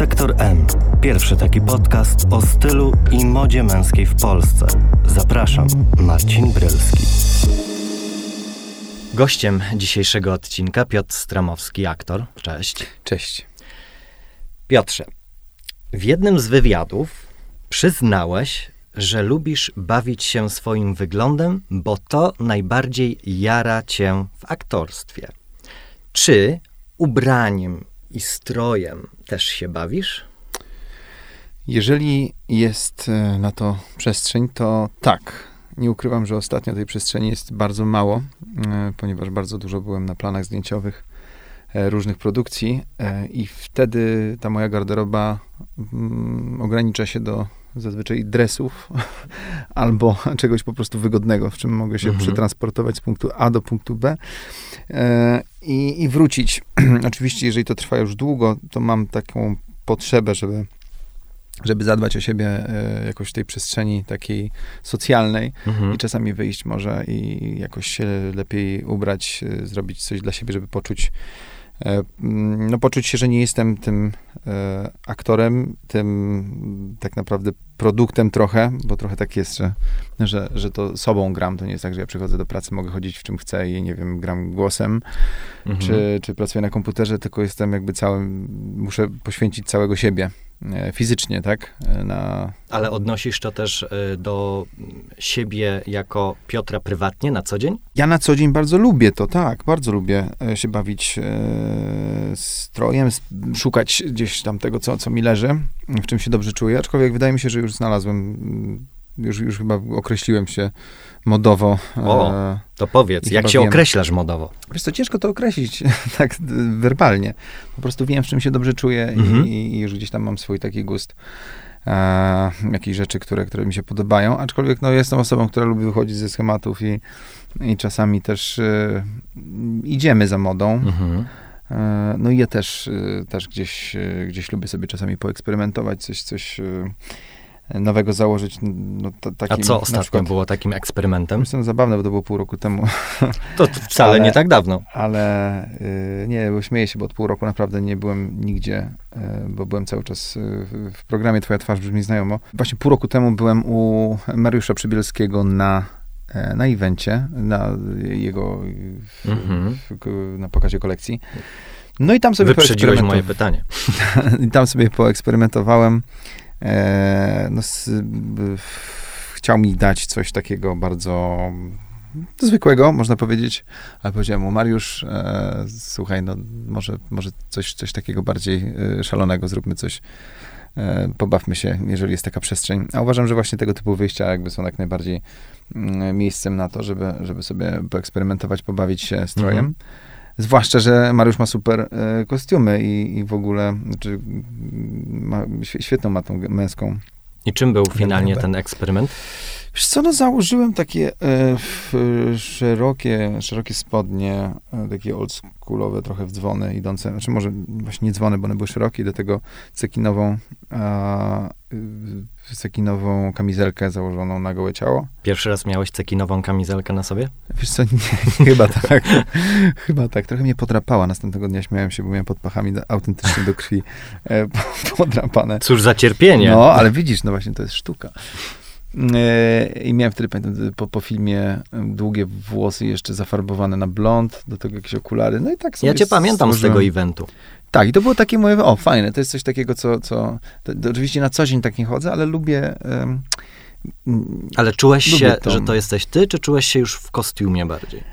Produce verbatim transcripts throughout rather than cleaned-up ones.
Sektor M. Pierwszy taki podcast o stylu i modzie męskiej w Polsce. Zapraszam, Marcin Brylski. Gościem dzisiejszego odcinka Piotr Stramowski, aktor. Cześć. Cześć. Piotrze, w jednym z wywiadów przyznałeś, że lubisz bawić się swoim wyglądem, bo to najbardziej jara cię w aktorstwie. Czy ubraniem i strojem też się bawisz? Jeżeli jest na to przestrzeń, to tak. Nie ukrywam, że ostatnio tej przestrzeni jest bardzo mało, ponieważ bardzo dużo byłem na planach zdjęciowych różnych produkcji i wtedy ta moja garderoba ogranicza się do zazwyczaj dresów albo czegoś po prostu wygodnego, w czym mogę się mhm. przetransportować z punktu A do punktu B e, i, i wrócić. Oczywiście, jeżeli to trwa już długo, to mam taką potrzebę, żeby, żeby zadbać o siebie e, jakoś w tej przestrzeni takiej socjalnej mhm. i czasami wyjść może i jakoś się lepiej ubrać, e, zrobić coś dla siebie, żeby poczuć no poczuć się, że nie jestem tym e, aktorem, tym tak naprawdę produktem trochę, bo trochę tak jest, że, że, że to sobą gram. To nie jest tak, że ja przychodzę do pracy, mogę chodzić w czym chcę i nie wiem, gram głosem, mhm. czy, czy pracuję na komputerze, tylko jestem jakby całym, muszę poświęcić całego siebie. Fizycznie, tak? Na... Ale odnosisz to też do siebie jako Piotra prywatnie na co dzień? Ja na co dzień bardzo lubię to, tak. Bardzo lubię się bawić e, strojem, szukać gdzieś tam tego, co, co mi leży, w czym się dobrze czuję. Aczkolwiek wydaje mi się, że już znalazłem, już, już chyba określiłem się modowo. O, e, to powiedz, jak się wiem. Określasz modowo? Wiesz co, ciężko to określić tak werbalnie. Po prostu wiem, w czym się dobrze czuję mhm. i, i już gdzieś tam mam swój taki gust. E, jakieś rzeczy, które, które mi się podobają. Aczkolwiek no, jestem osobą, która lubi wychodzić ze schematów i, i czasami też e, idziemy za modą. Mhm. E, no i ja też, też gdzieś, gdzieś lubię sobie czasami poeksperymentować, coś, coś nowego założyć. No, t- takim, A co ostatnio przykład, było takim eksperymentem? Jestem zabawne, bo to było pół roku temu. To wcale ale, nie tak dawno. Ale y, nie, bo śmieję się, bo od pół roku naprawdę nie byłem nigdzie, y, bo byłem cały czas y, w programie Twoja twarz brzmi znajomo. Właśnie pół roku temu byłem u Mariusza Przybylskiego na na evencie, na jego w, mhm. w, na pokazie kolekcji. No i tam sobie Wyprzedziłeś moje pytanie. I tam sobie poeksperymentowałem. No, s- b- chciał mi dać coś takiego bardzo zwykłego, można powiedzieć, ale powiedziałem mu, Mariusz, e, słuchaj, no może, może coś, coś takiego bardziej e, szalonego, zróbmy coś, e, pobawmy się, jeżeli jest taka przestrzeń. A uważam, że właśnie tego typu wyjścia jakby są jak najbardziej m, miejscem na to, żeby, żeby sobie poeksperymentować, pobawić się strojem. Mhm. Zwłaszcza, że Mariusz ma super e, kostiumy i, i w ogóle znaczy, ma, świetną ma tą męską. I czym był finalnie ten eksperyment? Wiesz co, no założyłem takie e, f, szerokie, szerokie spodnie, e, takie oldschoolowe, trochę w dzwony idące, znaczy może właśnie nie dzwony, bo one były szerokie, do tego cekinową, a, y, cekinową kamizelkę założoną na gołe ciało. Pierwszy raz miałeś cekinową kamizelkę na sobie? Wiesz co, nie, nie, chyba tak, chyba tak, trochę mnie podrapała, następnego dnia śmiałem się, bo miałem pod pachami do, autentycznie do krwi e, podrapane. Cóż za cierpienie. No, ale widzisz, no właśnie to jest sztuka. I miałem wtedy, pamiętam, po, po filmie długie włosy jeszcze zafarbowane na blond, do tego jakieś okulary, no i tak sobie Ja cię pamiętam z tego eventu. Tak, i to było takie moje, o fajne, to jest coś takiego, co, co to, to oczywiście na co dzień tak nie chodzę, ale lubię... Um, ale czułeś się, to. Że to jesteś ty, czy czułeś się już w kostiumie bardziej?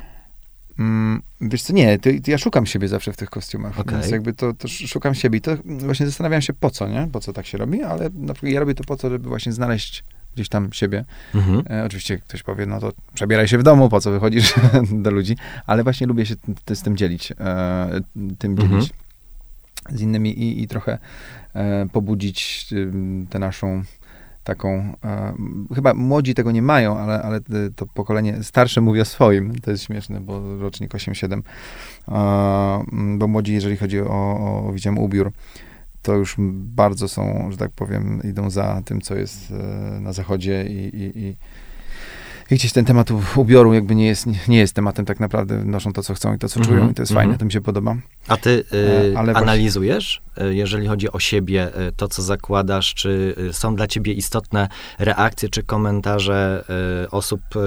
Mm, wiesz co, nie, to, to ja szukam siebie zawsze w tych kostiumach, okay. Więc jakby to, to szukam siebie i to właśnie zastanawiam się po co, nie? Po co tak się robi, ale na przykład ja robię to po to, żeby właśnie znaleźć gdzieś tam siebie. Mhm. E, oczywiście ktoś powie, no to przebieraj się w domu, po co wychodzisz do ludzi, ale właśnie lubię się t- t- z tym dzielić, e, tym mhm. dzielić z innymi i, i trochę e, pobudzić e, tę naszą taką, e, chyba młodzi tego nie mają, ale, ale to pokolenie starsze mówi o swoim, to jest śmieszne, bo rocznik osiemdziesiąt siedem, e, bo młodzi, jeżeli chodzi o, o widziałem ubiór, to już bardzo są, że tak powiem, idą za tym, co jest e, na zachodzie i, i, i, I gdzieś ten temat ubioru jakby nie jest, nie jest tematem tak naprawdę. Noszą to, co chcą i to, co mm-hmm. czują i to jest mm-hmm. fajne, to mi się podoba. A ty yy, Ale analizujesz, właśnie... jeżeli chodzi o siebie, to, co zakładasz, czy są dla ciebie istotne reakcje czy komentarze yy, osób yy,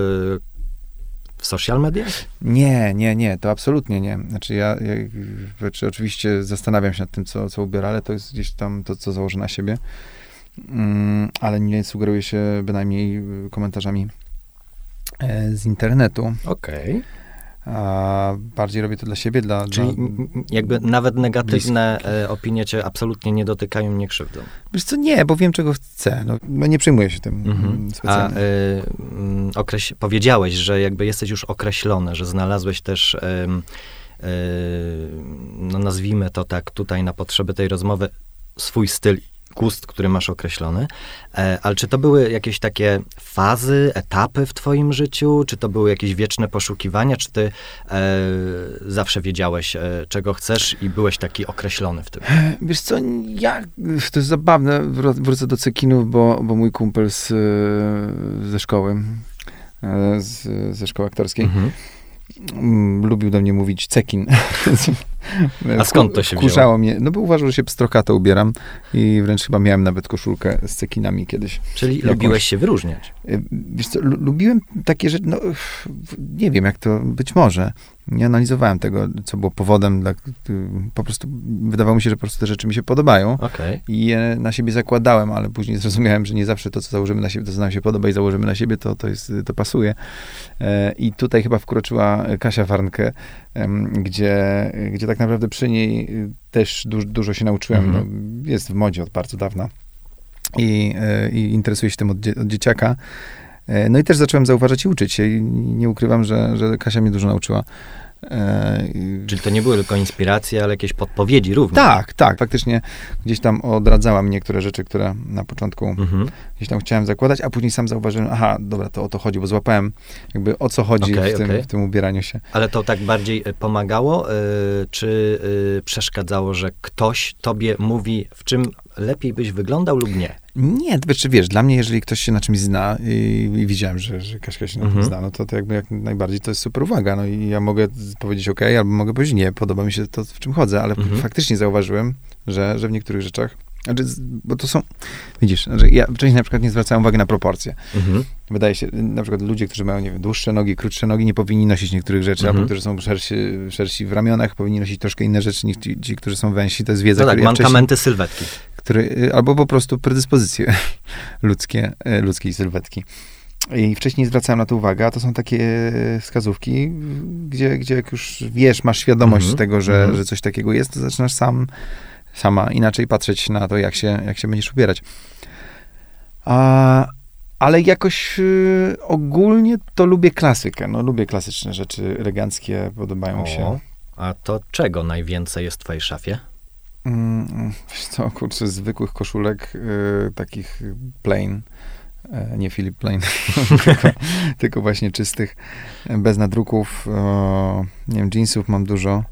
w social mediach? Nie, nie, nie, to absolutnie nie. Znaczy ja, ja znaczy oczywiście zastanawiam się nad tym, co, co ubiorę, ale to jest gdzieś tam to, co założę na siebie. Mm, ale nie sugeruję się bynajmniej komentarzami z internetu. Okej. Okay. Bardziej robię to dla siebie, dla... Czyli dla jakby nawet negatywne bliskich. Opinie cię absolutnie nie dotykają, nie krzywdzą. Wiesz co, nie, bo wiem, czego chcę. No, nie przejmuję się tym mm-hmm. specjalnie. A, y, okreś- powiedziałeś, że jakby jesteś już określony, że znalazłeś też... Y, y, no nazwijmy to tak tutaj na potrzeby tej rozmowy, swój styl, gust, który masz określony, e, ale czy to były jakieś takie fazy, etapy w twoim życiu, czy to były jakieś wieczne poszukiwania, czy ty e, zawsze wiedziałeś, e, czego chcesz i byłeś taki określony w tym? Wiesz co, ja, to jest zabawne, wrócę do cekinów, bo, bo mój kumpel z, ze szkoły, z, ze szkoły aktorskiej, mhm. lubił do mnie mówić cekin. A skąd to się wzięło? Kurzało mnie. No bo uważał, że się pstrokato ubieram i wręcz chyba miałem nawet koszulkę z cekinami kiedyś. Czyli jakąś. Lubiłeś się wyróżniać? Wiesz co, l- lubiłem takie rzeczy, no nie wiem jak to, być może. Nie analizowałem tego, co było powodem. Dla, po prostu wydawało mi się, że po prostu te rzeczy mi się podobają. Okay. I je na siebie zakładałem, ale później zrozumiałem, że nie zawsze to, co założymy na siebie, to, co nam się podoba i założymy na siebie, to, to, jest, to pasuje. I tutaj chyba wkroczyła Kasia Warnke, gdzie, gdzie tak naprawdę przy niej też du- dużo się nauczyłem. Mm-hmm. No, jest w modzie od bardzo dawna i, i interesuje się tym od, dzie- od dzieciaka. No i też zacząłem zauważać i uczyć się. I nie ukrywam, że, że Kasia mnie dużo nauczyła. Czyli to nie były tylko inspiracje, ale jakieś podpowiedzi również. Tak, tak. Faktycznie gdzieś tam odradzała mnie niektóre rzeczy, które na początku mhm. gdzieś tam chciałem zakładać, a później sam zauważyłem, aha, dobra, to o to chodzi, bo złapałem jakby o co chodzi okay, w, tym, okay. w tym ubieraniu się. Ale to tak bardziej pomagało, czy przeszkadzało, że ktoś tobie mówi, w czym lepiej byś wyglądał lub nie? Nie, czy wiesz, dla mnie, jeżeli ktoś się na czymś zna i, i widziałem, że, że Kaśka się na mhm. tym zna, no to, to jakby jak najbardziej to jest super uwaga. No i ja mogę powiedzieć okej, okay, albo mogę powiedzieć nie, podoba mi się to, w czym chodzę, ale mhm. faktycznie zauważyłem, że, że w niektórych rzeczach, znaczy, bo to są, widzisz, znaczy ja wcześniej na przykład nie zwracałem uwagi na proporcje. Mhm. Wydaje się, na przykład ludzie, którzy mają, nie wiem, dłuższe nogi, krótsze nogi, nie powinni nosić niektórych rzeczy, mhm. albo którzy są szersi, szersi w ramionach, powinni nosić troszkę inne rzeczy niż ci, ci którzy są węsi. To jest wiedza, no tak, mankamenty ja sylwetki. Który, albo po prostu predyspozycje ludzkie, ludzkiej sylwetki. I wcześniej zwracałem na to uwagę, a to są takie wskazówki, gdzie, gdzie jak już wiesz, masz świadomość mm-hmm. tego, że, mm-hmm. że coś takiego jest, to zaczynasz sam, sama inaczej patrzeć na to, jak się, jak się będziesz ubierać. A, ale jakoś y, ogólnie to lubię klasykę. No, lubię klasyczne rzeczy, eleganckie, podobają o, się. A to czego najwięcej jest w twojej szafie? Mm, wiesz co, kurczę, zwykłych koszulek, y, takich plain, y, nie Philip Plain, tylko, tylko właśnie czystych, bez nadruków, o, nie wiem, jeansów mam dużo,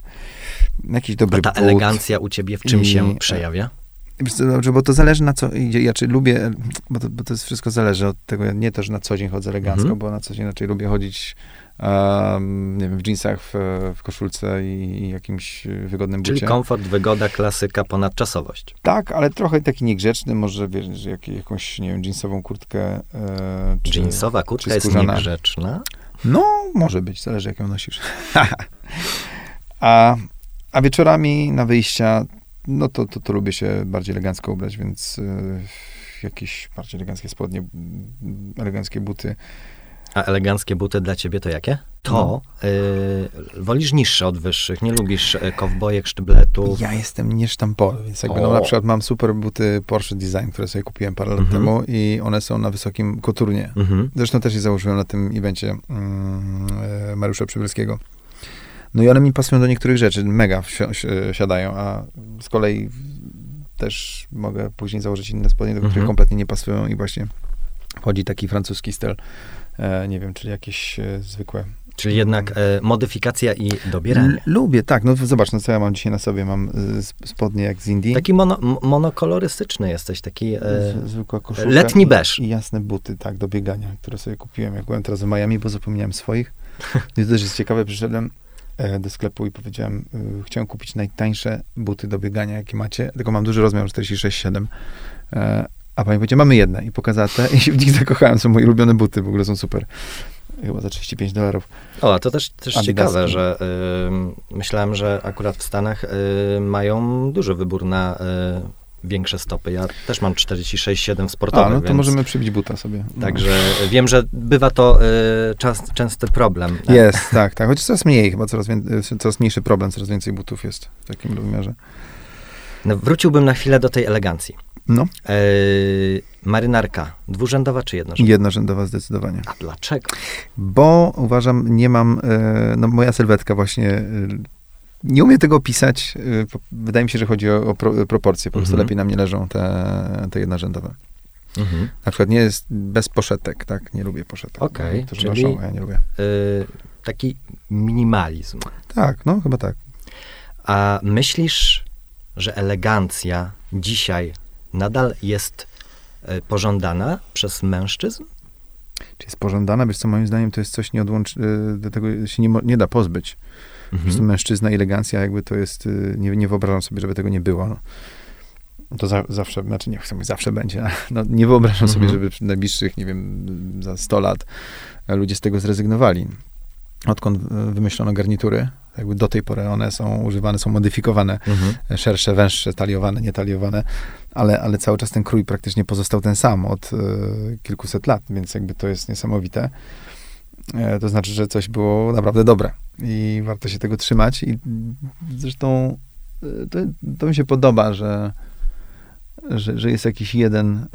jakiś dobry but. A ta elegancja u ciebie w czym i, się przejawia? Wiesz co, bo to zależy na co idzie, ja czy lubię, bo to, bo to jest wszystko zależy od tego, nie to, że na co dzień chodzę elegancko, mm-hmm. bo na co dzień raczej lubię chodzić Um, nie wiem, w dżinsach, w, w koszulce i, i jakimś wygodnym bucie. Czyli komfort, wygoda, klasyka, ponadczasowość. Tak, ale trochę taki niegrzeczny, może wiesz, jak, jakąś, nie wiem, dżinsową kurtkę. E, czy, Dżinsowa kurtka jest niegrzeczna? No, może być, zależy jak ją nosisz. a, a wieczorami na wyjścia, no to, to, to lubię się bardziej elegancko ubrać, więc y, jakieś bardziej eleganckie spodnie, eleganckie buty. A eleganckie buty dla ciebie to jakie? To yy, wolisz niższe od wyższych, nie lubisz kowbojek, sztybletów. Ja jestem niesztampowy, więc jakby no, na przykład mam super buty Porsche Design, które sobie kupiłem parę lat mm-hmm. temu i one są na wysokim koturnie. Mm-hmm. Zresztą też je założyłem na tym evencie yy, Mariusza Przybylskiego. No i one mi pasują do niektórych rzeczy, mega wsi- siadają, a z kolei też mogę później założyć inne spodnie, do których mm-hmm. kompletnie nie pasują i właśnie chodzi taki francuski styl. Nie wiem, czyli jakieś zwykłe Czyli jednak e, modyfikacja i dobieranie. L- lubię, tak. No zobacz, no co ja mam dzisiaj na sobie. Mam y, spodnie jak z Indii. Taki mono, monokolorystyczny jesteś, taki e, zwykła koszulka. Letni beż. I, I jasne buty, tak, do biegania, które sobie kupiłem, jak byłem teraz w Miami, bo zapomniałem swoich. I to też jest ciekawe, przyszedłem do sklepu i powiedziałem, y, chciałem kupić najtańsze buty do biegania, jakie macie, tylko mam duży rozmiar, czterdzieści sześć siedem. E, a pani powiedziała, mamy jedne. I pokazała te i się w nich zakochałem. Są moje ulubione buty, w ogóle są super. Chyba za trzydzieści pięć dolarów. O, a to też, też ciekawe, że y, myślałem, że akurat w Stanach y, mają duży wybór na y, większe stopy. Ja też mam czterdzieści sześć siedem sportowe. A, no to więc... możemy przybić buta sobie. Także no. Wiem, że bywa to y, czas, częsty problem. Jest, tak, tak. tak. Chociaż coraz mniej, chyba coraz, wię- coraz mniejszy problem, coraz więcej butów jest w takim rozmiarze. No, wróciłbym na chwilę do tej elegancji. No. Y, Marynarka, dwurzędowa czy jednorzędowa? Jednorzędowa zdecydowanie. A dlaczego? Bo uważam, nie mam, no moja sylwetka właśnie, nie umiem tego opisać. Wydaje mi się, że chodzi o, o proporcje, po prostu mhm. lepiej na mnie leżą te, te jednorzędowe. Mhm. Na przykład nie jest bez poszetek, tak? Nie lubię poszetek. Okej, okay, czyli noszą, ja nie lubię. Y, taki minimalizm. Tak, no chyba tak. A myślisz, że elegancja dzisiaj nadal jest pożądana przez mężczyzn? Czy jest pożądana? Wiesz co, moim zdaniem to jest coś nieodłączne, do tego się nie, nie da pozbyć. Mhm. Po prostu mężczyzna i elegancja jakby to jest, nie, nie wyobrażam sobie, żeby tego nie było. No. To za, zawsze, znaczy nie chcę mówić, zawsze będzie. No, nie wyobrażam mhm. sobie, żeby w najbliższych, nie wiem, za sto lat ludzie z tego zrezygnowali. Odkąd wymyślono garnitury, jakby do tej pory one są używane, są modyfikowane, mhm. szersze, węższe, taliowane, nietaliowane, ale, ale cały czas ten krój praktycznie pozostał ten sam od y, kilkuset lat, więc jakby to jest niesamowite. E, to znaczy, że coś było naprawdę dobre i warto się tego trzymać i zresztą to, to mi się podoba, że, że, że jest jakiś jeden...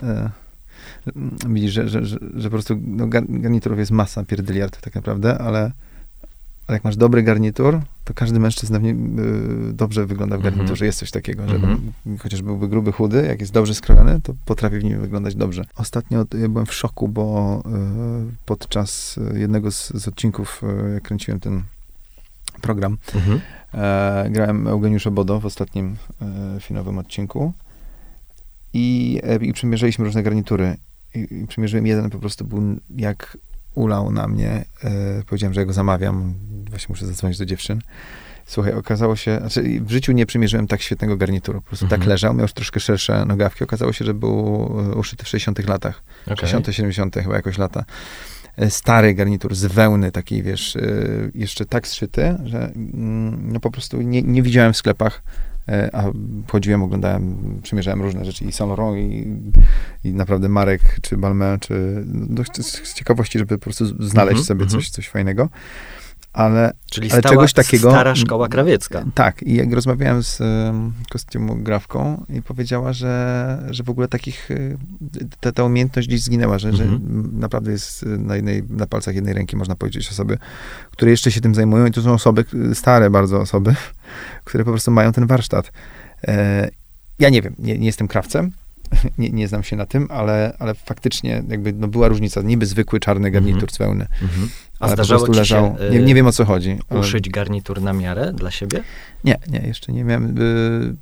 Y, widzisz, że, że, że, że po prostu no, garniturów jest masa, pierdyliard tak naprawdę, ale, ale jak masz dobry garnitur, to każdy mężczyzna w nie, y, dobrze wygląda w garniturze. Jest coś takiego, że mm-hmm. chociaż byłby gruby, chudy, jak jest dobrze skrojony, to potrafi w nim wyglądać dobrze. Ostatnio ja byłem w szoku, bo y, podczas jednego z, z odcinków, y, jak kręciłem ten program, mm-hmm. y, grałem Eugeniusza Bodo w ostatnim y, finowym odcinku. I, i przymierzyliśmy różne garnitury. I, i przymierzyłem jeden, po prostu był jak ulał na mnie. E, powiedziałem, że ja go zamawiam. Właśnie muszę zadzwonić do dziewczyn. Słuchaj, okazało się, znaczy w życiu nie przymierzyłem tak świetnego garnituru. Po prostu mhm. tak leżał, miał już troszkę szersze nogawki. Okazało się, że był uszyty w sześćdziesiątych latach. Okay. sześćdziesiąte siedemdziesiąte chyba jakoś lata. E, stary garnitur z wełny takiej, wiesz, e, jeszcze tak zszyty, że mm, no po prostu nie, nie widziałem w sklepach. A chodziłem, oglądałem, przymierzałem różne rzeczy i Saint Laurent, i, i naprawdę marek, czy Balmain, czy no, z ciekawości, żeby po prostu znaleźć mm-hmm, sobie mm-hmm. coś, coś fajnego. Ale, Czyli ale stała, czegoś takiego... stara szkoła krawiecka. Tak. I jak rozmawiałem z um, kostiumografką i powiedziała, że, że w ogóle takich... Ta, ta umiejętność gdzieś zginęła, że, mm-hmm. że naprawdę jest na, jednej, na palcach jednej ręki, można powiedzieć, osoby, które jeszcze się tym zajmują i to są osoby, stare bardzo osoby, które po prostu mają ten warsztat. E, ja nie wiem, nie, nie jestem krawcem, nie, nie znam się na tym, ale, ale faktycznie jakby no, była różnica. Niby zwykły czarny garnitur mm-hmm. z wełny. Mm-hmm. A zdarzało ci się, nie, nie wiem, o co chodzi. Uszyć garnitur na miarę dla siebie? Nie, nie, jeszcze nie miałem y,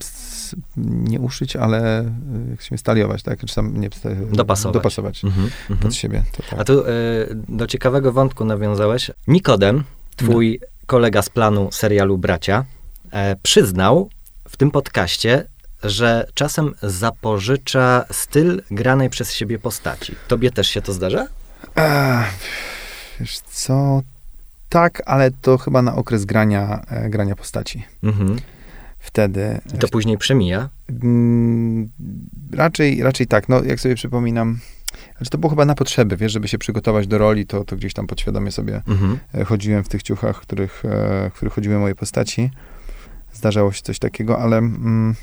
s, nie uszyć, ale jak się staliować, tak? Czy tam nie, dopasować. Dopasować mm-hmm. pod siebie. To tak. A tu y, do ciekawego wątku nawiązałeś. Nikodem, twój no. kolega z planu serialu Bracia, e, przyznał w tym podcaście, że czasem zapożycza styl granej przez siebie postaci. Tobie też się to zdarza? Ech. Wiesz co, tak, ale to chyba na okres grania, e, grania postaci. Mm-hmm. Wtedy... I to później przemija? Mm, raczej, raczej tak. No, jak sobie przypominam, znaczy to było chyba na potrzeby, wiesz, żeby się przygotować do roli, to, to gdzieś tam podświadomie sobie mm-hmm. chodziłem w tych ciuchach, których, e, w których chodziły moje postaci. Zdarzało się coś takiego, ale... Mm,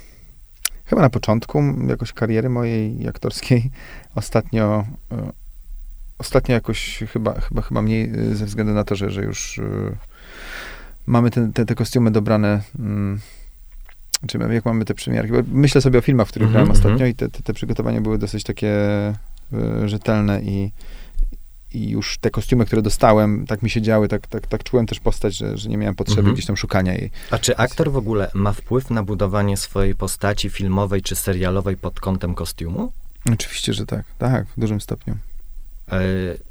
chyba na początku jakoś kariery mojej aktorskiej ostatnio... E, Ostatnio jakoś chyba, chyba, chyba mniej ze względu na to, że, że już yy, mamy te, te, te kostiumy dobrane, yy, czy jak mamy te przymiarki. Myślę sobie o filmach, w których mm-hmm. grałem ostatnio i te, te, te przygotowania były dosyć takie yy, rzetelne i, i już te kostiumy, które dostałem, tak mi się działy, tak, tak, tak czułem też postać, że, że nie miałem potrzeby mhm. gdzieś tam szukania jej. A czy aktor w ogóle ma wpływ na budowanie swojej postaci filmowej czy serialowej pod kątem kostiumu? Oczywiście, że tak. Tak, w dużym stopniu.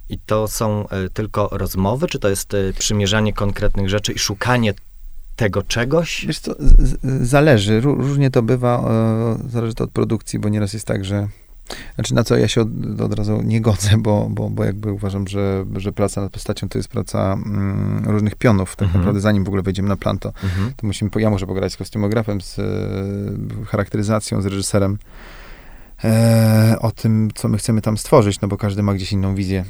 I to są tylko rozmowy, czy to jest przymierzanie konkretnych rzeczy i szukanie tego czegoś? Wiesz co, z- z- zależy. Różnie to bywa. Zależy to od produkcji, bo nieraz jest tak, że... Znaczy, na co ja się od, od razu nie godzę, bo, bo, bo jakby uważam, że, że praca nad postacią to jest praca mm, różnych pionów, tak mhm. naprawdę, zanim w ogóle wejdziemy na plan, to, mhm. to musimy, ja muszę pograć z kostiumografem, z y, charakteryzacją, z reżyserem, e, o tym, co my chcemy tam stworzyć, no bo każdy ma gdzieś inną wizję.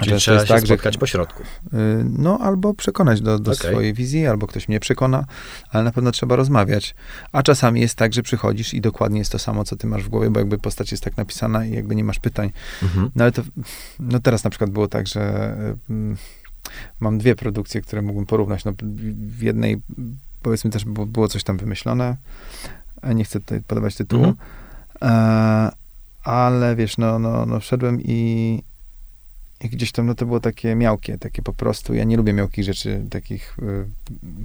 Czyli to trzeba jest się tak, spotkać że, po środku. No, albo przekonać do, do okay. swojej wizji, albo ktoś mnie przekona, ale na pewno trzeba rozmawiać. A czasami jest tak, że przychodzisz i dokładnie jest to samo, co ty masz w głowie, bo jakby postać jest tak napisana i jakby nie masz pytań. Mhm. No ale to, no teraz na przykład było tak, że mm, mam dwie produkcje, które mógłbym porównać. No, w jednej, powiedzmy też, było, było coś tam wymyślone. Nie chcę tutaj podawać tytułu. Mhm. E, ale wiesz, no, no, no wszedłem i I gdzieś tam, no to było takie miałkie, takie po prostu, ja nie lubię miałkich rzeczy, takich y,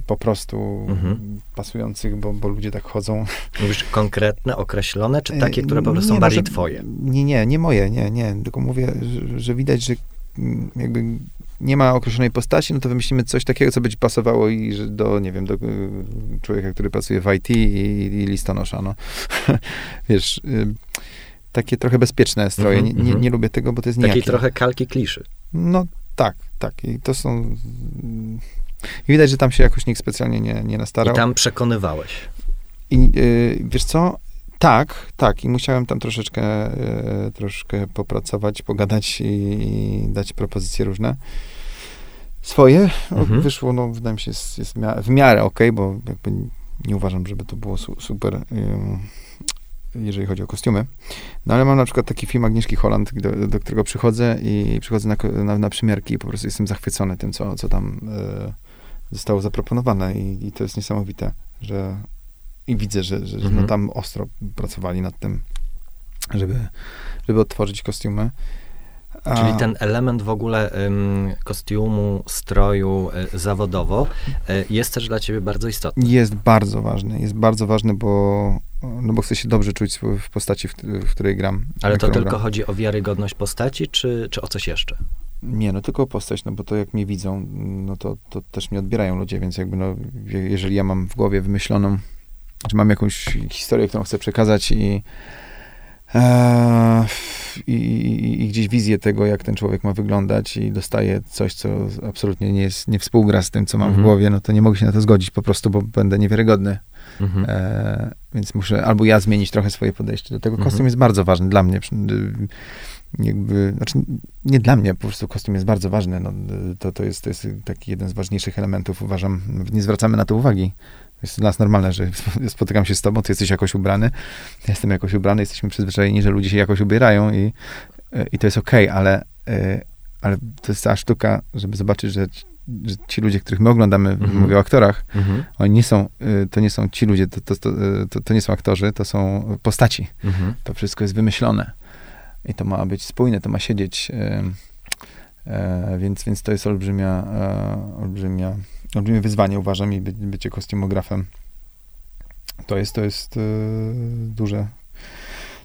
po prostu mhm. pasujących, bo, bo ludzie tak chodzą. Mówisz konkretne, określone, czy takie, które po prostu nie, są bardziej no, twoje? Nie, nie, nie moje, nie, nie, tylko mówię, że, że widać, że jakby nie ma określonej postaci, no to wymyślimy coś takiego, co będzie pasowało i że do, nie wiem, do człowieka, który pracuje w I T i, i listonosza, no. Wiesz... Y, Takie trochę bezpieczne stroje. Nie, nie, nie lubię tego, bo to jest nijakie. Takie trochę kalki kliszy. No tak, tak. I to są... I widać, że tam się jakoś nikt specjalnie nie, nie nastarał. I tam przekonywałeś. I yy, wiesz co? Tak, tak. I musiałem tam troszeczkę yy, troszkę popracować, pogadać i, i dać propozycje różne. Swoje. Mhm. Wyszło, no wydaje mi się, jest, jest w miarę okej, okay, bo jakby nie uważam, żeby to było su- super... Yy. jeżeli chodzi o kostiumy. No ale mam na przykład taki film Agnieszki Holland, do, do którego przychodzę i przychodzę na, na, na przymiarki i po prostu jestem zachwycony tym, co, co tam e, zostało zaproponowane i, i to jest niesamowite, że i widzę, że, że mhm. no, tam ostro pracowali nad tym, żeby, żeby odtworzyć kostiumy. A... Czyli ten element w ogóle ym, kostiumu, stroju y, zawodowo y, jest też dla ciebie bardzo istotny. Jest bardzo ważny, jest bardzo ważny, bo no bo chcę się dobrze czuć w postaci, w, w której gram. Ale to tylko gram. Chodzi o wiarygodność postaci, czy, czy o coś jeszcze? Nie, no tylko o postać, no bo to jak mnie widzą, no to, to też mnie odbierają ludzie, więc jakby no, jeżeli ja mam w głowie wymyśloną, czy mam jakąś historię, którą chcę przekazać i I, i, i gdzieś wizję tego, jak ten człowiek ma wyglądać i dostaje coś, co absolutnie nie jest, nie współgra z tym, co mam mhm. w głowie, no to nie mogę się na to zgodzić po prostu, bo będę niewiarygodny. Mhm. E, więc muszę albo ja zmienić trochę swoje podejście do tego. Kostium mhm. jest bardzo ważny dla mnie. Jakby, znaczy nie dla mnie, po prostu kostium jest bardzo ważny. No, to, to, jest, to jest taki jeden z ważniejszych elementów, uważam. Nie zwracamy na to uwagi. Jest dla nas normalne, że spotykam się z tobą, ty jesteś jakoś ubrany, jestem jakoś ubrany, jesteśmy przyzwyczajeni, że ludzie się jakoś ubierają i, i to jest okej, okay, ale, ale to jest cała sztuka, żeby zobaczyć, że, że ci ludzie, których my oglądamy, mm-hmm. mówię o aktorach, mm-hmm. oni nie są, to nie są ci ludzie, to, to, to, to, to nie są aktorzy, to są postaci. Mm-hmm. To wszystko jest wymyślone i to ma być spójne, to ma siedzieć, więc, więc to jest olbrzymia, olbrzymia Olbrzymie wyzwanie, uważam, i by, bycie kostiumografem. To jest, to jest yy, duże.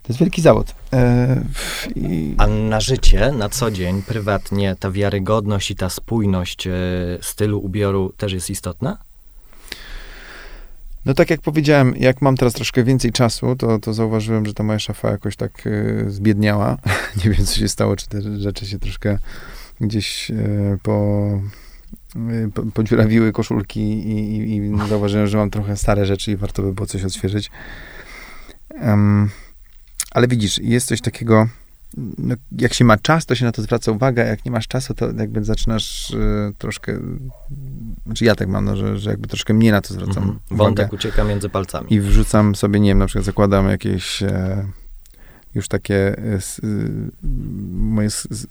To jest wielki zawód. Yy, i... A na życie, na co dzień, prywatnie, ta wiarygodność i ta spójność yy, stylu ubioru też jest istotna? No tak jak powiedziałem, jak mam teraz troszkę więcej czasu, to, to zauważyłem, że ta moja szafa jakoś tak yy, zbiedniała. Nie wiem, co się stało, czy te rzeczy się troszkę gdzieś yy, po... podziurawiły koszulki i, i, i zauważyłem, że mam trochę stare rzeczy i warto by było coś odświeżyć. Um, ale widzisz, jest coś takiego, no, jak się ma czas, to się na to zwraca uwagę, a jak nie masz czasu, to jakby zaczynasz y, troszkę, znaczy ja tak mam, no, że, że jakby troszkę mniej na to zwracam mhm. uwagę. Wątek ucieka między palcami. I wrzucam sobie, nie wiem, na przykład zakładam jakieś e, już takie e, s, e, moje s, s,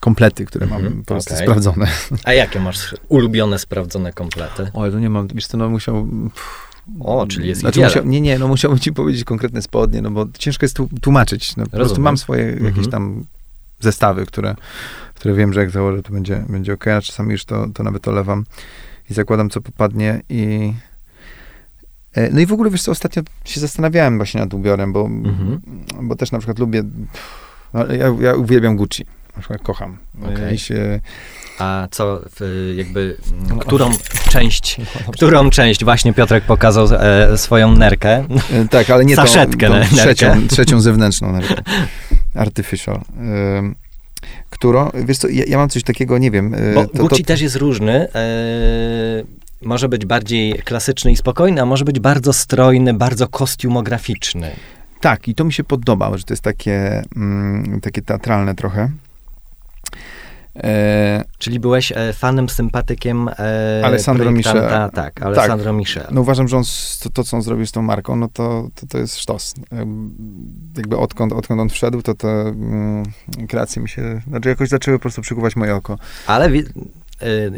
komplety, które mam mm-hmm, po prostu okay. sprawdzone. A jakie masz ulubione, sprawdzone komplety? O, to nie mam, wiesz co, no musiał... Pff, o, czyli jest znaczy, musiał, Nie, nie, no musiałbym ci powiedzieć konkretne spodnie, no bo ciężko jest tłum- tłumaczyć. No, po prostu mam swoje mm-hmm. jakieś tam zestawy, które, które wiem, że jak założę, to będzie, będzie ok, a czasami już to, to nawet olewam i zakładam, co popadnie i... No i w ogóle, wiesz co, ostatnio się zastanawiałem właśnie nad ubiorem, bo, mhm. bo też na przykład lubię... No, ja, ja uwielbiam Gucci. Na przykład kocham. Okay. Się... A co, jakby, którą część, którą część właśnie Piotrek pokazał e, swoją nerkę? Tak, ale nie tą, Saszetkę, tą trzecią, trzecią zewnętrzną nerkę. Artificial. Um, którą, wiesz co, ja, ja mam coś takiego, nie wiem. Bo to, Gucci to... też jest różny. E, może być bardziej klasyczny i spokojny, a może być bardzo strojny, bardzo kostiumograficzny. Tak, i to mi się podobało, że to jest takie, mm, takie teatralne trochę. E... Czyli byłeś e, fanem, sympatykiem e, Alessandro Michele. Tak, Alessandro tak. Michele. No uważam, że on, to, to, co on zrobił z tą marką, no to, to, to jest sztos. Jakby odkąd, odkąd on wszedł, to te mm, kreacje mi się, znaczy jakoś zaczęły po prostu przykuwać moje oko. Ale wi-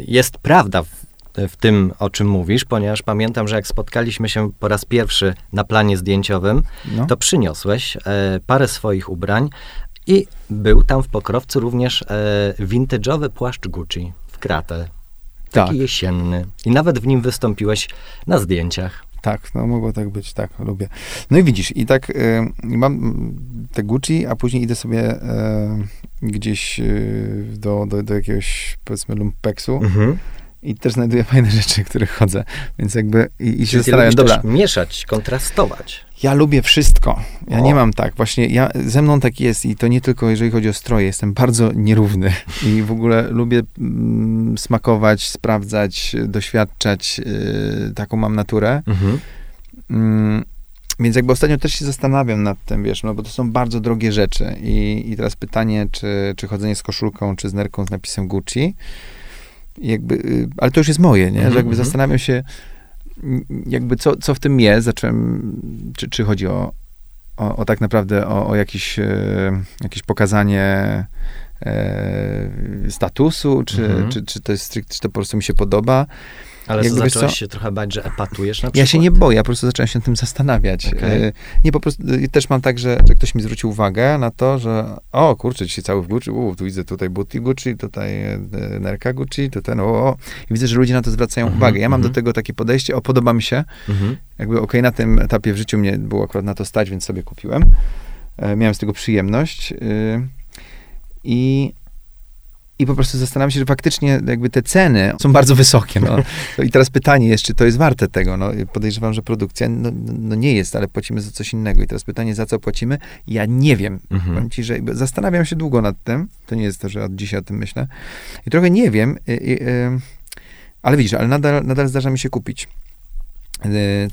jest prawda w, w tym, o czym mówisz, ponieważ pamiętam, że jak spotkaliśmy się po raz pierwszy na planie zdjęciowym, no. to przyniosłeś e, parę swoich ubrań, i był tam w pokrowcu również e, vintage'owy płaszcz Gucci w kratę. Taki tak. jesienny. I nawet w nim wystąpiłeś na zdjęciach. Tak, no mogło tak być, tak, lubię. No i widzisz, i tak y, mam te Gucci, a później idę sobie y, gdzieś y, do, do, do jakiegoś, powiedzmy, lumpeksu. Mhm. I też znajduję fajne rzeczy, których chodzę. Więc jakby i, i się zastanawiam, dobra. Mieszać, kontrastować. Ja lubię wszystko. Ja o. nie mam tak. Właśnie ja, ze mną tak jest i to nie tylko jeżeli chodzi o stroje. Jestem bardzo nierówny i w ogóle lubię mm, smakować, sprawdzać, doświadczać. Yy, taką mam naturę. Mhm. Yy, więc jakby ostatnio też się zastanawiam nad tym, wiesz, no bo to są bardzo drogie rzeczy. I, i teraz pytanie, czy, czy chodzenie z koszulką, czy z nerką z napisem Gucci. Jakby, ale to już jest moje, nie? Że jakby mm-hmm. zastanawiam się, jakby co, co w tym jest, zacząłem, czy, czy chodzi o, o, o tak naprawdę o, o jakieś, e, jakieś pokazanie e, statusu, czy, mm-hmm. czy, czy to jest strict, czy to po prostu mi się podoba. Ale jakby, to zacząłeś co? się trochę bać, że epatujesz na przykład? Ja się nie boję, ja po prostu zacząłem się tym zastanawiać. Okay. Nie, po prostu też mam tak, że, że ktoś mi zwrócił uwagę na to, że o kurczę, dzisiaj cały w Gucci, u, tu widzę tutaj buty Gucci, tutaj nerka Gucci, to ten, o, o. I widzę, że ludzie na to zwracają mm-hmm. uwagę. Ja mam mm-hmm. do tego takie podejście, o, podoba mi się. Mm-hmm. Jakby okej, okay, na tym etapie w życiu mnie było akurat na to stać, więc sobie kupiłem. E, miałem z tego przyjemność. E, I... I po prostu zastanawiam się, że faktycznie jakby te ceny są bardzo wysokie. No. I teraz pytanie jest, czy to jest warte tego. No, podejrzewam, że produkcja no, no nie jest, ale płacimy za coś innego. I teraz pytanie, za co płacimy? Ja nie wiem. Mhm. Powiem ci, że zastanawiam się długo nad tym. To nie jest to, że od dzisiaj o tym myślę. I trochę nie wiem. I, i, y, ale widzisz, ale nadal, nadal zdarza mi się kupić.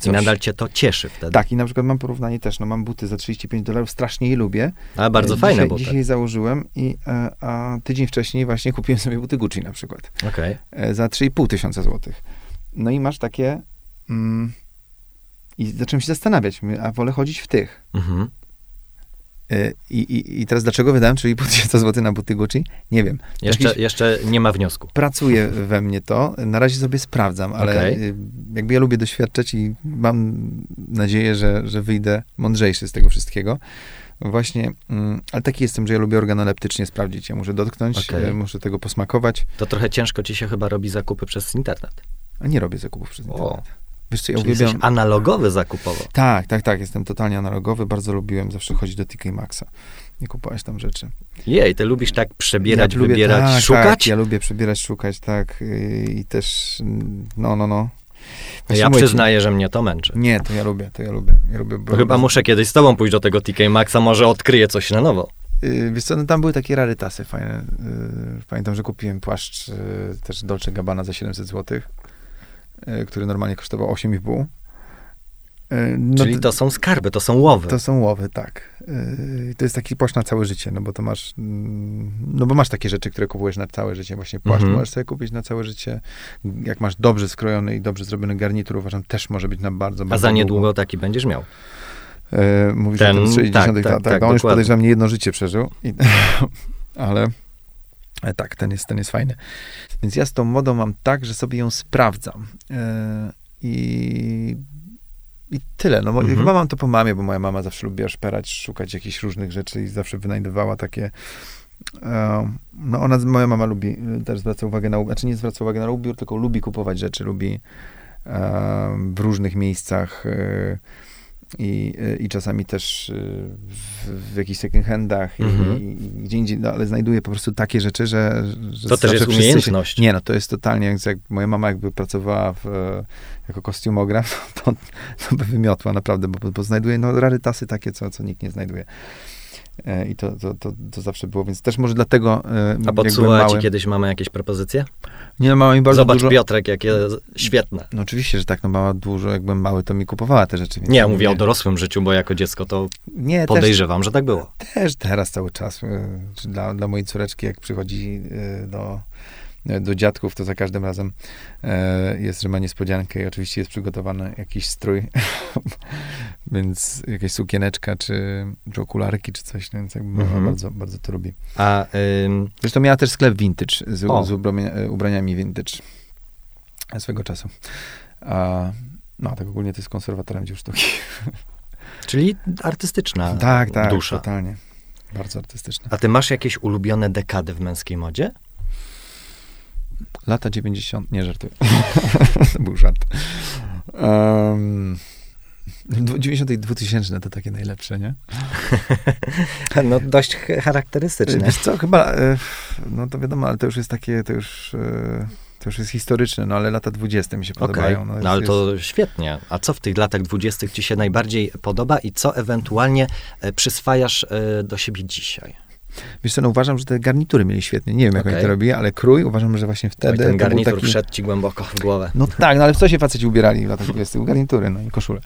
Coś. I nadal cię to cieszy wtedy. Tak, i na przykład mam porównanie też, no mam buty za trzydzieści pięć dolarów, strasznie je lubię. A bardzo dzisiaj, fajne buty. Dzisiaj założyłem i a, a tydzień wcześniej właśnie kupiłem sobie buty Gucci na przykład. Okej. Okay. Za trzy i pół tysiąca złotych. No i masz takie... Mm, I zacząłem się zastanawiać, mówię, a wolę chodzić w tych. Mhm. I, i, I teraz dlaczego wydałem, czyli pół tysiąca złotych na buty Gucci? Nie wiem. Jeszcze, Jakiś... jeszcze nie ma wniosku. Pracuje we mnie to. Na razie sobie sprawdzam, ale okay. jakby ja lubię doświadczać i mam nadzieję, że, że wyjdę mądrzejszy z tego wszystkiego. Właśnie, mm, ale taki jestem, że ja lubię organoleptycznie sprawdzić. Ja muszę dotknąć, okay. muszę tego posmakować. To trochę ciężko ci się chyba robi zakupy przez internet. A nie robię zakupów przez internet. O. Wiesz co, ja uwielbiam... jesteś analogowy zakupowo. Tak, tak, tak. Jestem totalnie analogowy. Bardzo lubiłem zawsze chodzić do T K Maxa. Nie kupowałeś tam rzeczy. Jej, ty lubisz tak przebierać, ja lubię, wybierać, tak, szukać? Tak, ja lubię przebierać, szukać, tak. I też, no, no, no. Właśnie ja mówię, przyznaję, że mnie to męczy. Nie, to ja lubię, to ja lubię. Ja lubię bo... Chyba muszę kiedyś z tobą pójść do tego T K Maxa, może odkryję coś na nowo. Wiesz co, no tam były takie rarytasy fajne. Pamiętam, że kupiłem płaszcz też Dolce Gabbana za siedemset złotych. Który normalnie kosztował osiem i pół. No Czyli to, to są skarby, to są łowy. To są łowy, tak. To jest taki płaszcz na całe życie, no bo to masz, no bo masz takie rzeczy, które kupujesz na całe życie. Właśnie płaszcz mm-hmm. możesz sobie kupić na całe życie. Jak masz dobrze skrojony i dobrze zrobiony garnitur, uważam, też może być na bardzo, bardzo A za niedługo długo. taki będziesz miał. E, mówisz Ten, o tym sześćdziesiątych tak, latach. Tak, tak, tak, on już podejrzewam, nie jedno życie przeżył. I, ale... Tak, ten jest, ten jest fajny. Więc ja z tą modą mam tak, że sobie ją sprawdzam. Yy, i, I tyle. No, mhm. Chyba mam to po mamie, bo moja mama zawsze lubiła szperać, szukać jakichś różnych rzeczy i zawsze wynajdowała takie no ona, moja mama lubi, też zwraca uwagę na, znaczy nie zwraca uwagę na ubiór, tylko lubi kupować rzeczy, lubi w różnych miejscach i, i czasami też w, w jakichś second handach mhm. i, i gdzie indziej, no, ale znajduje po prostu takie rzeczy, że... że to też jest umiejętność. Się, nie, no to jest totalnie, jak, jak moja mama jakby pracowała w, jako kostiumograf, to, to by wymiotła naprawdę, bo, bo znajduje no, rarytasy takie, co, co nikt nie znajduje. I to, to, to, to zawsze było, więc też może dlatego... A podsuwała ci kiedyś mama jakieś propozycje? Nie, no mama mi bardzo Zobacz, dużo... Piotrek, jakie świetne. No oczywiście, że tak, no mama dużo, jak byłem mały, to mi kupowała te rzeczy. Nie, ja mówię nie. o dorosłym życiu, bo jako dziecko to nie, podejrzewam, też, że tak było. Też teraz cały czas. Dla, dla mojej córeczki, jak przychodzi do, do dziadków, to za każdym razem jest, że ma niespodziankę i oczywiście jest przygotowany jakiś strój. Więc jakaś sukieneczka, czy, czy okularki, czy coś, no więc jakby mhm. bardzo, bardzo to lubi. A, ym... Zresztą miała też sklep vintage z, z ubraniami vintage swego czasu. A, no, tak ogólnie to jest konserwatorem dzieł sztuki. Czyli artystyczna tak, tak, dusza. Tak, totalnie. Bardzo artystyczna. A ty masz jakieś ulubione dekady w męskiej modzie? Lata dziewięćdziesiąte. Nie, żartuję. To był żart. Um... dziewięćdziesiąte i dwutysięczne to takie najlepsze, nie? No dość charakterystyczne. Wiesz co, chyba, no to wiadomo, ale to już jest takie, to już, to już jest historyczne, no ale lata dwudzieste mi się podobają. Okay. No, no ale jest... to świetnie. A co w tych latach dwudziestych ci się najbardziej podoba i co ewentualnie przyswajasz do siebie dzisiaj? Wiesz co, no uważam, że te garnitury mieli świetnie. Nie wiem, jak okay. oni to robili, ale krój uważam, że właśnie wtedy... Oj, ten garnitur taki... wszedł ci głęboko w głowę. No tak, no ale w co się faceci ubierali w latach dwudziestych? Garnitury, no i koszule.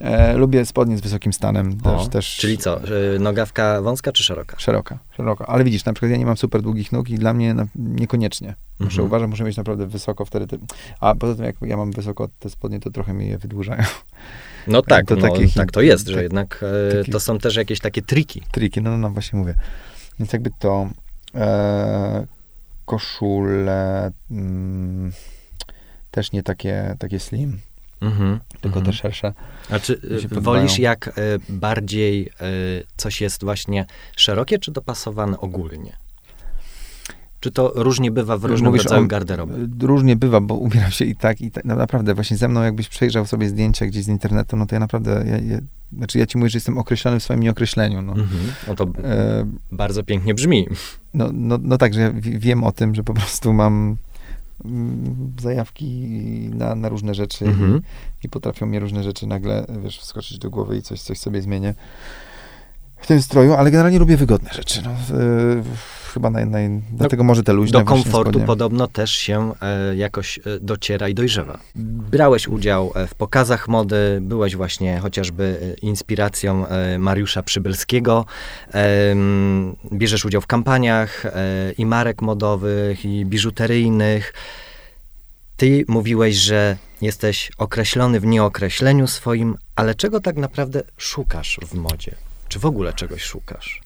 E, lubię spodnie z wysokim stanem. Też, o, też... Czyli co? Nogawka wąska czy szeroka? Szeroka, szeroka. Ale widzisz, na przykład ja nie mam super długich nóg i dla mnie na... niekoniecznie. Muszę mhm. uważam, muszę mieć naprawdę wysoko wtedy. Te... A poza tym, jak ja mam wysoko te spodnie, to trochę mi je wydłużają. No tak, to no, taki, tak to jest, że tak, jednak e, taki, to są też jakieś takie triki. Triki, no, no, no właśnie mówię. Więc jakby to e, koszule mm, też nie takie, takie slim, mm-hmm, tylko mm-hmm. te szersze. A czy wolisz jak e, bardziej e, coś jest właśnie szerokie, czy dopasowane ogólnie? Czy to różnie bywa w różnym Mówisz rodzaju garderoby? Różnie bywa, bo ubieram się i tak, i tak. No naprawdę, właśnie ze mną jakbyś przejrzał sobie zdjęcia gdzieś z internetu, no to ja naprawdę, ja, ja, znaczy ja ci mówię, że jestem określony w swoim nieokreśleniu. No, mm-hmm. no to e, bardzo pięknie brzmi. No, no, no tak, że ja wiem o tym, że po prostu mam zajawki na, na różne rzeczy mm-hmm. i, i potrafią mi różne rzeczy nagle, wiesz, wskoczyć do głowy i coś, coś sobie zmienię w tym stroju, ale generalnie lubię wygodne rzeczy. No, y, chyba naj, naj, do, dlatego może te luźne. Do komfortu spodnie. Podobno też się y, jakoś y, dociera i dojrzewa. Brałeś udział w pokazach mody, byłeś właśnie chociażby inspiracją y, Mariusza Przybylskiego, y, bierzesz udział w kampaniach y, i marek modowych, i biżuteryjnych. Ty mówiłeś, że jesteś określony w nieokreśleniu swoim, ale czego tak naprawdę szukasz w modzie? Czy w ogóle czegoś szukasz?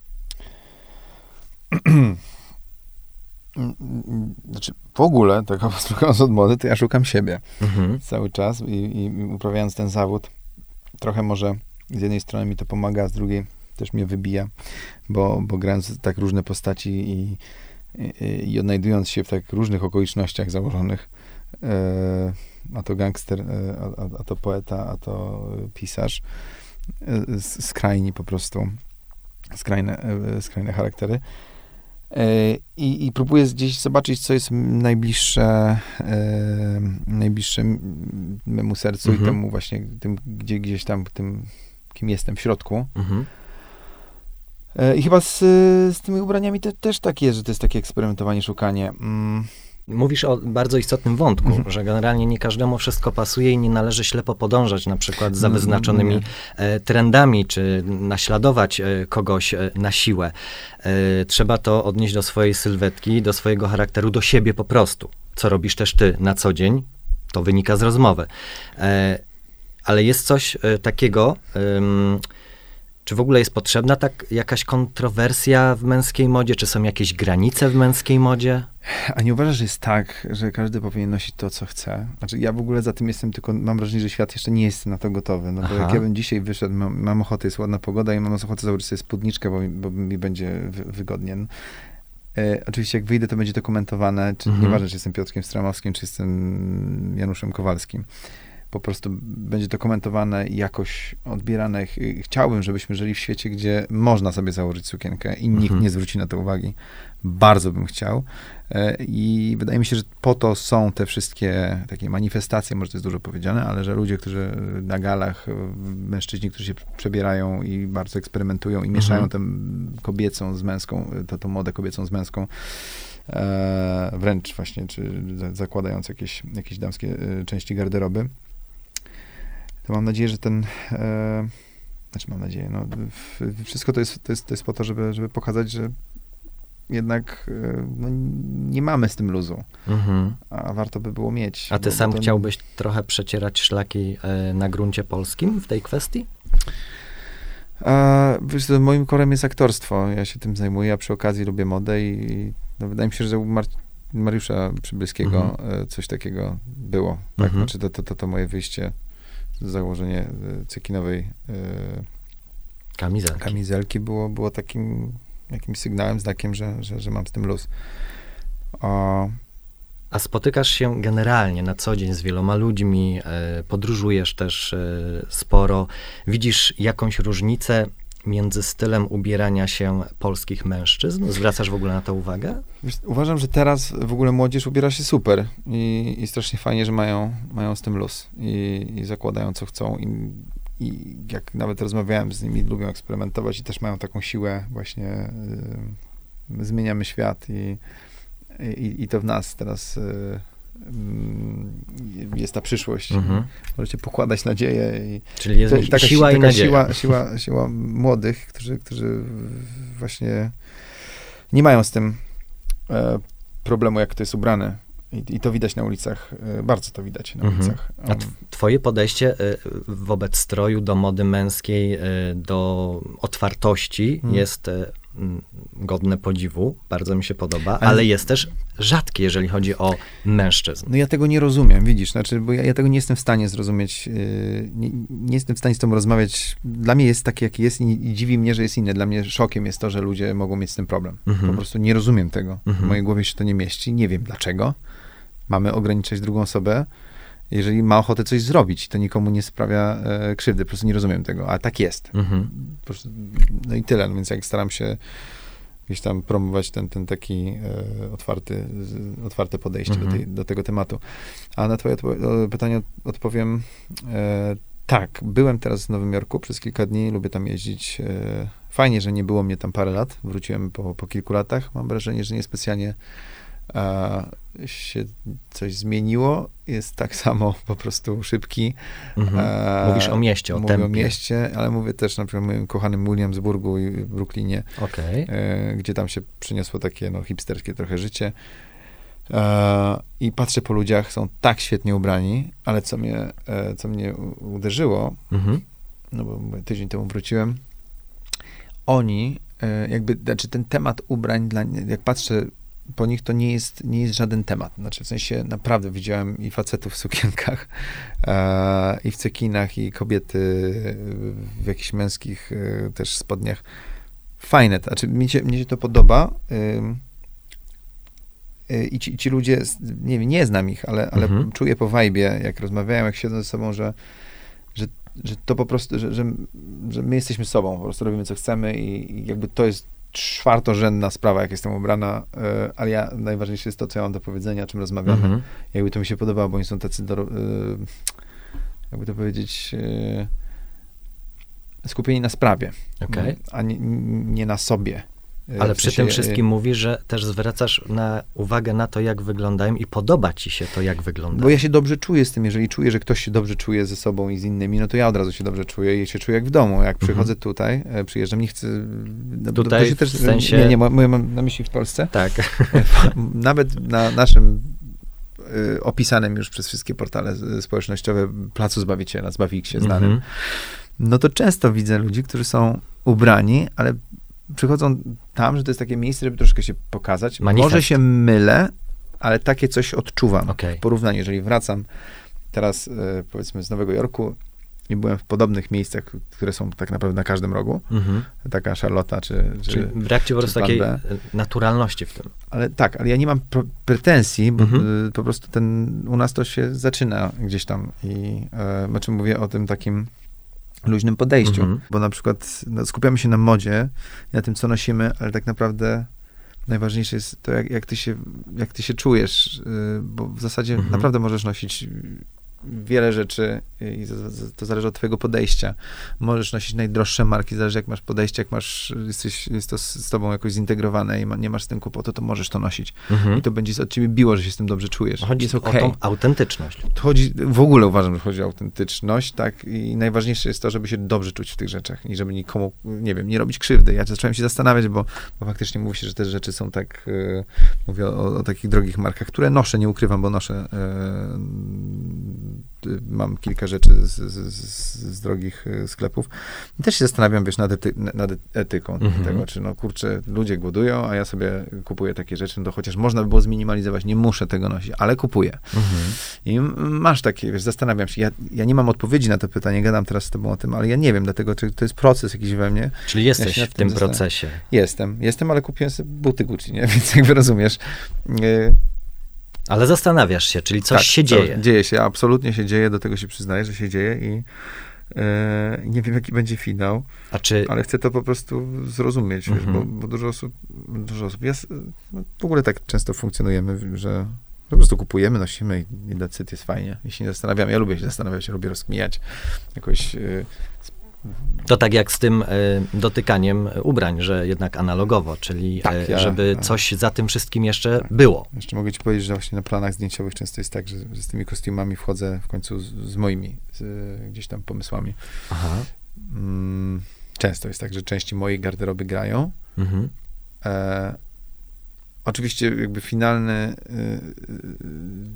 Znaczy, w ogóle, tak abstrahując od mody, to ja szukam siebie mhm. cały czas i, i uprawiając ten zawód, trochę może z jednej strony mi to pomaga, a z drugiej też mnie wybija, bo, bo grając tak różne postaci i, i, i odnajdując się w tak różnych okolicznościach założonych, yy, a to gangster, yy, a, a to poeta, a to pisarz, skrajni po prostu, skrajne, skrajne charaktery. I, i próbuję gdzieś zobaczyć, co jest najbliższe, najbliższe memu sercu mhm. i temu właśnie, tym, gdzie, gdzieś tam, tym, kim jestem w środku. Mhm. I chyba z, z tymi ubraniami to też tak jest, że to jest takie eksperymentowanie, szukanie. Mówisz o bardzo istotnym wątku, mhm. że generalnie nie każdemu wszystko pasuje i nie należy ślepo podążać na przykład za wyznaczonymi trendami, czy naśladować kogoś na siłę. Trzeba to odnieść do swojej sylwetki, do swojego charakteru, do siebie po prostu. Co robisz też ty na co dzień, to wynika z rozmowy. Ale jest coś takiego... Czy w ogóle jest potrzebna tak jakaś kontrowersja w męskiej modzie? Czy są jakieś granice w męskiej modzie? A nie uważasz, że jest tak, że każdy powinien nosić to, co chce? Znaczy, ja w ogóle za tym jestem, tylko mam wrażenie, że świat jeszcze nie jest na to gotowy. No bo Aha. jak ja bym dzisiaj wyszedł, mam, mam ochotę, jest ładna pogoda i mam ochotę założyć sobie spódniczkę, bo mi, bo mi będzie wygodnie. E, oczywiście jak wyjdę, to będzie dokumentowane, czy, mhm. nieważne, czy jestem Piotrkiem Stramowskim, czy jestem Januszem Kowalskim. Po prostu będzie dokumentowane i jakoś odbierane. Chciałbym, żebyśmy żyli w świecie, gdzie można sobie założyć sukienkę i nikt mhm. nie zwróci na to uwagi. Bardzo bym chciał. I wydaje mi się, że po to są te wszystkie takie manifestacje, może to jest dużo powiedziane, ale że ludzie, którzy na galach, mężczyźni, którzy się przebierają i bardzo eksperymentują i mieszają mhm. tę kobiecą z męską, to, to modę kobiecą z męską, e, wręcz właśnie, czy zakładając jakieś, jakieś damskie części garderoby. To mam nadzieję, że ten... E, znaczy mam nadzieję, no wszystko to jest, to jest, to jest po to, żeby, żeby pokazać, że jednak no, nie mamy z tym luzu, mhm. a warto by było mieć. A ty sam to... chciałbyś trochę przecierać szlaki y, na gruncie polskim w tej kwestii? A, wiesz co, moim korem jest aktorstwo. Ja się tym zajmuję, a przy okazji lubię modę i no, wydaje mi się, że u Mar- Mariusza Przybylskiego mhm. y, coś takiego było. Tak? Mhm. Znaczy to, to, to, to moje wyjście, założenie cekinowej y, kamizelki, kamizelki było, było takim jakimś sygnałem, znakiem, że, że, że mam z tym luz. O... A spotykasz się generalnie na co dzień z wieloma ludźmi, y, podróżujesz też y, sporo. Widzisz jakąś różnicę między stylem ubierania się polskich mężczyzn? Zwracasz w ogóle na to uwagę? Uważam, że teraz w ogóle młodzież ubiera się super i, i strasznie fajnie, że mają, mają z tym luz i, i zakładają co chcą. I, I jak nawet rozmawiałem z nimi, lubią eksperymentować i też mają taką siłę właśnie, y, zmieniamy świat i, i, i to w nas teraz y, y, jest ta przyszłość. Mhm. Możecie pokładać nadzieję. I, Czyli jest to, taka, siła taka i nadzieja. Siła, siła, siła młodych, którzy, którzy właśnie nie mają z tym e, problemu, jak to jest ubrane. I, I to widać na ulicach, bardzo to widać na mhm. ulicach. Um. A twoje podejście wobec stroju, do mody męskiej, do otwartości mhm. jest godne podziwu, bardzo mi się podoba, ale jest też rzadkie, jeżeli chodzi o mężczyzn. No ja tego nie rozumiem, widzisz, znaczy, bo ja, ja tego nie jestem w stanie zrozumieć, nie, nie jestem w stanie z tym rozmawiać. Dla mnie jest takie, jak jest i, i dziwi mnie, że jest inne. Dla mnie szokiem jest to, że ludzie mogą mieć z tym problem. Mhm. Po prostu nie rozumiem tego. Mhm. W mojej głowie się to nie mieści, nie wiem dlaczego. Mamy ograniczać drugą osobę, jeżeli ma ochotę coś zrobić, to nikomu nie sprawia e, krzywdy. Po prostu nie rozumiem tego, ale tak jest. Mhm. Po prostu, no i tyle. No więc jak staram się gdzieś tam promować ten, ten taki e, otwarty, z, otwarte podejście mhm. do, tej, do tego tematu. A na twoje odpo- pytanie odpowiem e, tak. Byłem teraz w Nowym Jorku przez kilka dni, lubię tam jeździć. E, fajnie, że nie było mnie tam parę lat. Wróciłem po, po kilku latach. Mam wrażenie, że niespecjalnie a się coś zmieniło, jest tak samo po prostu szybki. Mhm. A, Mówisz o mieście, o tempie. Mówię o mieście, ale mówię też na przykład o moim kochanym Williamsburgu i Brooklynie, okay. e, gdzie tam się przyniosło takie no, hipsterskie trochę życie. E, I patrzę po ludziach, są tak świetnie ubrani, ale co mnie, e, co mnie uderzyło, mhm. no bo tydzień temu wróciłem, oni, e, jakby, znaczy ten temat ubrań, dla, jak patrzę po nich, to nie jest, nie jest żaden temat. Znaczy, w sensie naprawdę widziałem i facetów w sukienkach, e, i w cekinach, i kobiety w jakichś męskich e, też spodniach. Fajne. Znaczy, mnie się, mnie się to podoba. E, e, i, ci, I ci ludzie, nie wiem, nie znam ich, ale, ale mhm. czuję po wajbie, jak rozmawiają, jak siedzą ze sobą, że, że, że to po prostu, że, że, że my jesteśmy sobą, po prostu robimy, co chcemy i, i jakby to jest czwartorzędna sprawa, jak jestem ubrana, ale ja, najważniejsze jest to, co ja mam do powiedzenia, o czym rozmawiamy. Mhm. Jakby to mi się podobało, bo oni są tacy, do, jakby to powiedzieć, skupieni na sprawie, okay. a nie, nie na sobie. Ale w sensie, przy tym wszystkim mówisz, że też zwracasz na uwagę na to, jak wyglądają i podoba ci się to, jak wyglądają. Bo ja się dobrze czuję z tym. Jeżeli czuję, że ktoś się dobrze czuje ze sobą i z innymi, no to ja od razu się dobrze czuję i się czuję jak w domu. Jak przychodzę mhm. tutaj, przyjeżdżam, nie chcę... No, tutaj to się też, w sensie... Nie, nie, mam, mam na myśli w Polsce. Tak. Nawet na naszym y, opisanym już przez wszystkie portale społecznościowe Placu Zbawiciela, Zbawiksie znanym, mhm. no to często widzę ludzi, którzy są ubrani, ale przychodzą tam, że to jest takie miejsce, żeby troszkę się pokazać. Manifest. Może się mylę, ale takie coś odczuwam. Okay. W porównaniu, jeżeli wracam teraz, powiedzmy, z Nowego Jorku i byłem w podobnych miejscach, które są tak naprawdę na każdym rogu. Mhm. Taka Charlotta czy... czy Czyli brakcie po prostu takiej naturalności w tym. Ale tak, ale ja nie mam pretensji, bo mhm. po prostu ten, u nas to się zaczyna gdzieś tam i e, znaczy mówię o tym takim luźnym podejściu, mhm. bo na przykład no, skupiamy się na modzie, na tym, co nosimy, ale tak naprawdę najważniejsze jest to, jak, jak, ty, się, jak ty się czujesz, bo w zasadzie mhm. naprawdę możesz nosić wiele rzeczy i to zależy od twojego podejścia. Możesz nosić najdroższe marki, zależy jak masz podejście, jak masz, jesteś, jest to z tobą jakoś zintegrowane i ma, nie masz z tym kłopotu, to możesz to nosić. Mhm. I to będzie od ciebie biło, że się z tym dobrze czujesz. Chodzi jest okay. o tą autentyczność. Chodzi, w ogóle uważam, że chodzi o autentyczność, tak, i najważniejsze jest to, żeby się dobrze czuć w tych rzeczach i żeby nikomu, nie wiem, nie robić krzywdy. Ja zacząłem się zastanawiać, bo, bo faktycznie mówi się, że te rzeczy są tak, yy, mówię o, o takich drogich markach, które noszę, nie ukrywam, bo noszę yy, mam kilka rzeczy z, z, z drogich sklepów. I też się zastanawiam, wiesz, nad, ety, nad etyką mhm. tego, czy no kurczę, ludzie głodują, a ja sobie kupuję takie rzeczy, no to chociaż można by było zminimalizować, nie muszę tego nosić, ale kupuję. Mhm. I masz takie, wiesz, zastanawiam się, ja, ja nie mam odpowiedzi na to pytanie, gadam teraz z tobą o tym, ale ja nie wiem, dlatego czy to jest proces jakiś we mnie. Czyli jesteś ja w tym procesie. Jestem, jestem, ale kupiłem sobie buty Gucci, nie? Więc jakby rozumiesz. Y- Ale zastanawiasz się, czyli coś tak, się dzieje. Dzieje się, absolutnie się dzieje, do tego się przyznaję, że się dzieje i yy, nie wiem, jaki będzie finał, A czy... ale chcę to po prostu zrozumieć, mm-hmm. wiesz, bo, bo dużo osób, dużo osób, ja, w ogóle tak często funkcjonujemy, że po prostu kupujemy, nosimy i decyzja jest fajnie, jeśli nie zastanawiamy. Ja lubię się zastanawiać, lubię rozkminiać jakoś... Yy, To tak jak z tym y, dotykaniem ubrań, że jednak analogowo, czyli tak, y, ja, żeby ja. coś za tym wszystkim jeszcze tak. było. Jeszcze mogę ci powiedzieć, że właśnie na planach zdjęciowych często jest tak, że, że z tymi kostiumami wchodzę w końcu z, z moimi z, gdzieś tam pomysłami. Aha. Mm, często jest tak, że części mojej garderoby grają. Mhm. E, oczywiście jakby finalny y,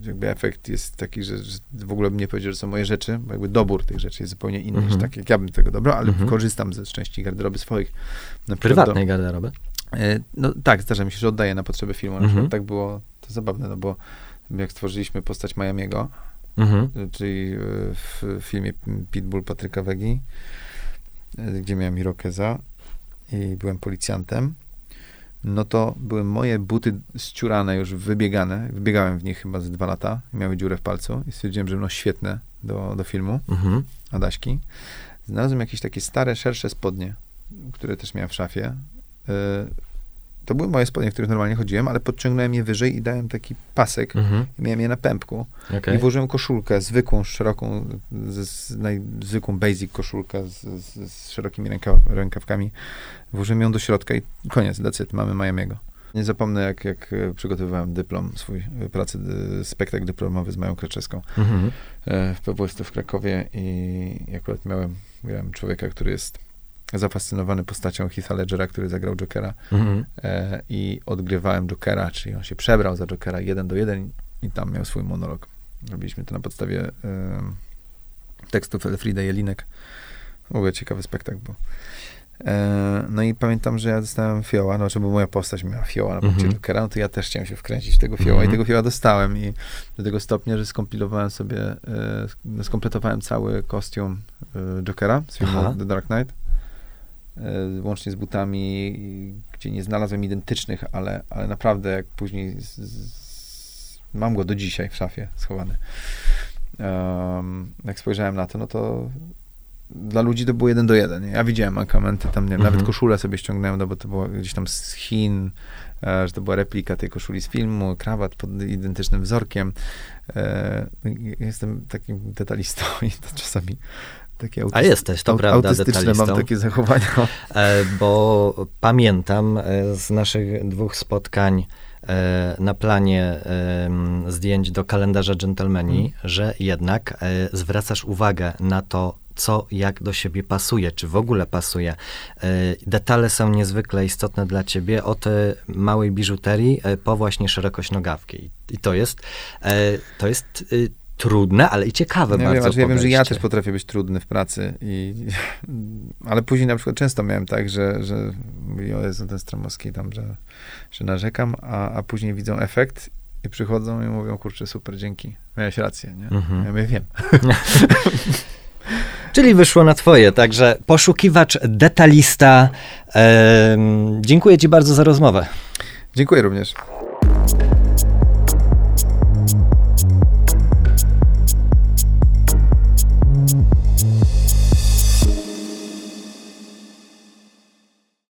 jakby efekt jest taki, że, że w ogóle bym nie powiedział, że są moje rzeczy, bo jakby dobór tych rzeczy jest zupełnie inny mm-hmm. niż tak, jak ja bym tego dobrał, ale mm-hmm. korzystam ze części garderoby swoich. Na Prywatnej do, garderoby? Y, no tak, zdarza mi się, że oddaję na potrzeby filmu. Na przykład mm-hmm. tak było, to zabawne, no bo jak stworzyliśmy postać Miamiego, mm-hmm. czyli w filmie Pitbull Patryka Wegi, gdzie miałem irokeza i byłem policjantem, no to były moje buty ściurane, już wybiegane. Wybiegałem w nich chyba z dwa lata. Miały dziurę w palcu i stwierdziłem, że no świetne do, do filmu mhm. Adaśki. Znalazłem jakieś takie stare, szersze spodnie, które też miałem w szafie. Y- to były moje spodnie, w których normalnie chodziłem, ale podciągnąłem je wyżej i dałem taki pasek. Mhm. I miałem je na pępku. Okay. I włożyłem koszulkę zwykłą, szeroką, z, z, naj, zwykłą basic koszulkę z, z, z szerokimi rękaw, rękawkami. Włożyłem ją do środka i koniec, that's it, mamy Miamiego. Nie zapomnę, jak, jak przygotowywałem dyplom, swój pracę, spektakl dyplomowy z Mają Kleczewską mhm. w P W S T w Krakowie i akurat miałem, miałem człowieka, który jest zafascynowany postacią Heatha Ledgera, który zagrał Jokera mm-hmm. e, i odgrywałem Jokera, czyli on się przebrał za Jokera jeden do jeden i tam miał swój monolog. Robiliśmy to na podstawie e, tekstów Elfrida Jelinek. W ogóle ciekawy spektakl był. E, no i pamiętam, że ja dostałem fioła, no, bo moja postać miała fioła na punkcie mm-hmm. Jokera, no to ja też chciałem się wkręcić w tego fioła mm-hmm. i tego fioła dostałem i do tego stopnia, że skompilowałem sobie, e, skompletowałem cały kostium e, Jokera z filmu Aha. The Dark Knight. Łącznie z butami, gdzie nie znalazłem identycznych, ale, ale naprawdę jak później z, z, mam go do dzisiaj w szafie schowany. Um, jak spojrzałem na to, no to dla ludzi to było jeden do jeden. Nie? Ja widziałem mankamenty, tam nie wiem, mhm. nawet koszulę sobie ściągnąłem, no bo to było gdzieś tam z Chin, e, że to była replika tej koszuli z filmu, krawat pod identycznym wzorkiem. E, jestem takim detalistą i to czasami Takie autyst- A jesteś, to aut- prawda, autystyczne detalistą. Mam takie zachowania. E, bo pamiętam z naszych dwóch spotkań e, na planie e, zdjęć do kalendarza Gentlemani, mm. że jednak e, zwracasz uwagę na to, co jak do siebie pasuje, czy w ogóle pasuje. Detale są niezwykle istotne dla ciebie, od małej biżuterii po właśnie szerokość nogawki. I to jest, e, to jest e, trudne, ale i ciekawe ja bardzo. Wiem, ja wiem, że ja też potrafię być trudny w pracy, i, ale później na przykład często miałem tak, że, że mówili, o Jezu, ten Stramowski tam, że, że narzekam, a, a później widzą efekt i przychodzą i mówią, kurczę, super, dzięki, miałeś rację, nie? Mhm. Ja mówię, wiem. Czyli wyszło na twoje, także poszukiwacz, detalista. Ehm, dziękuję ci bardzo za rozmowę. Dziękuję również.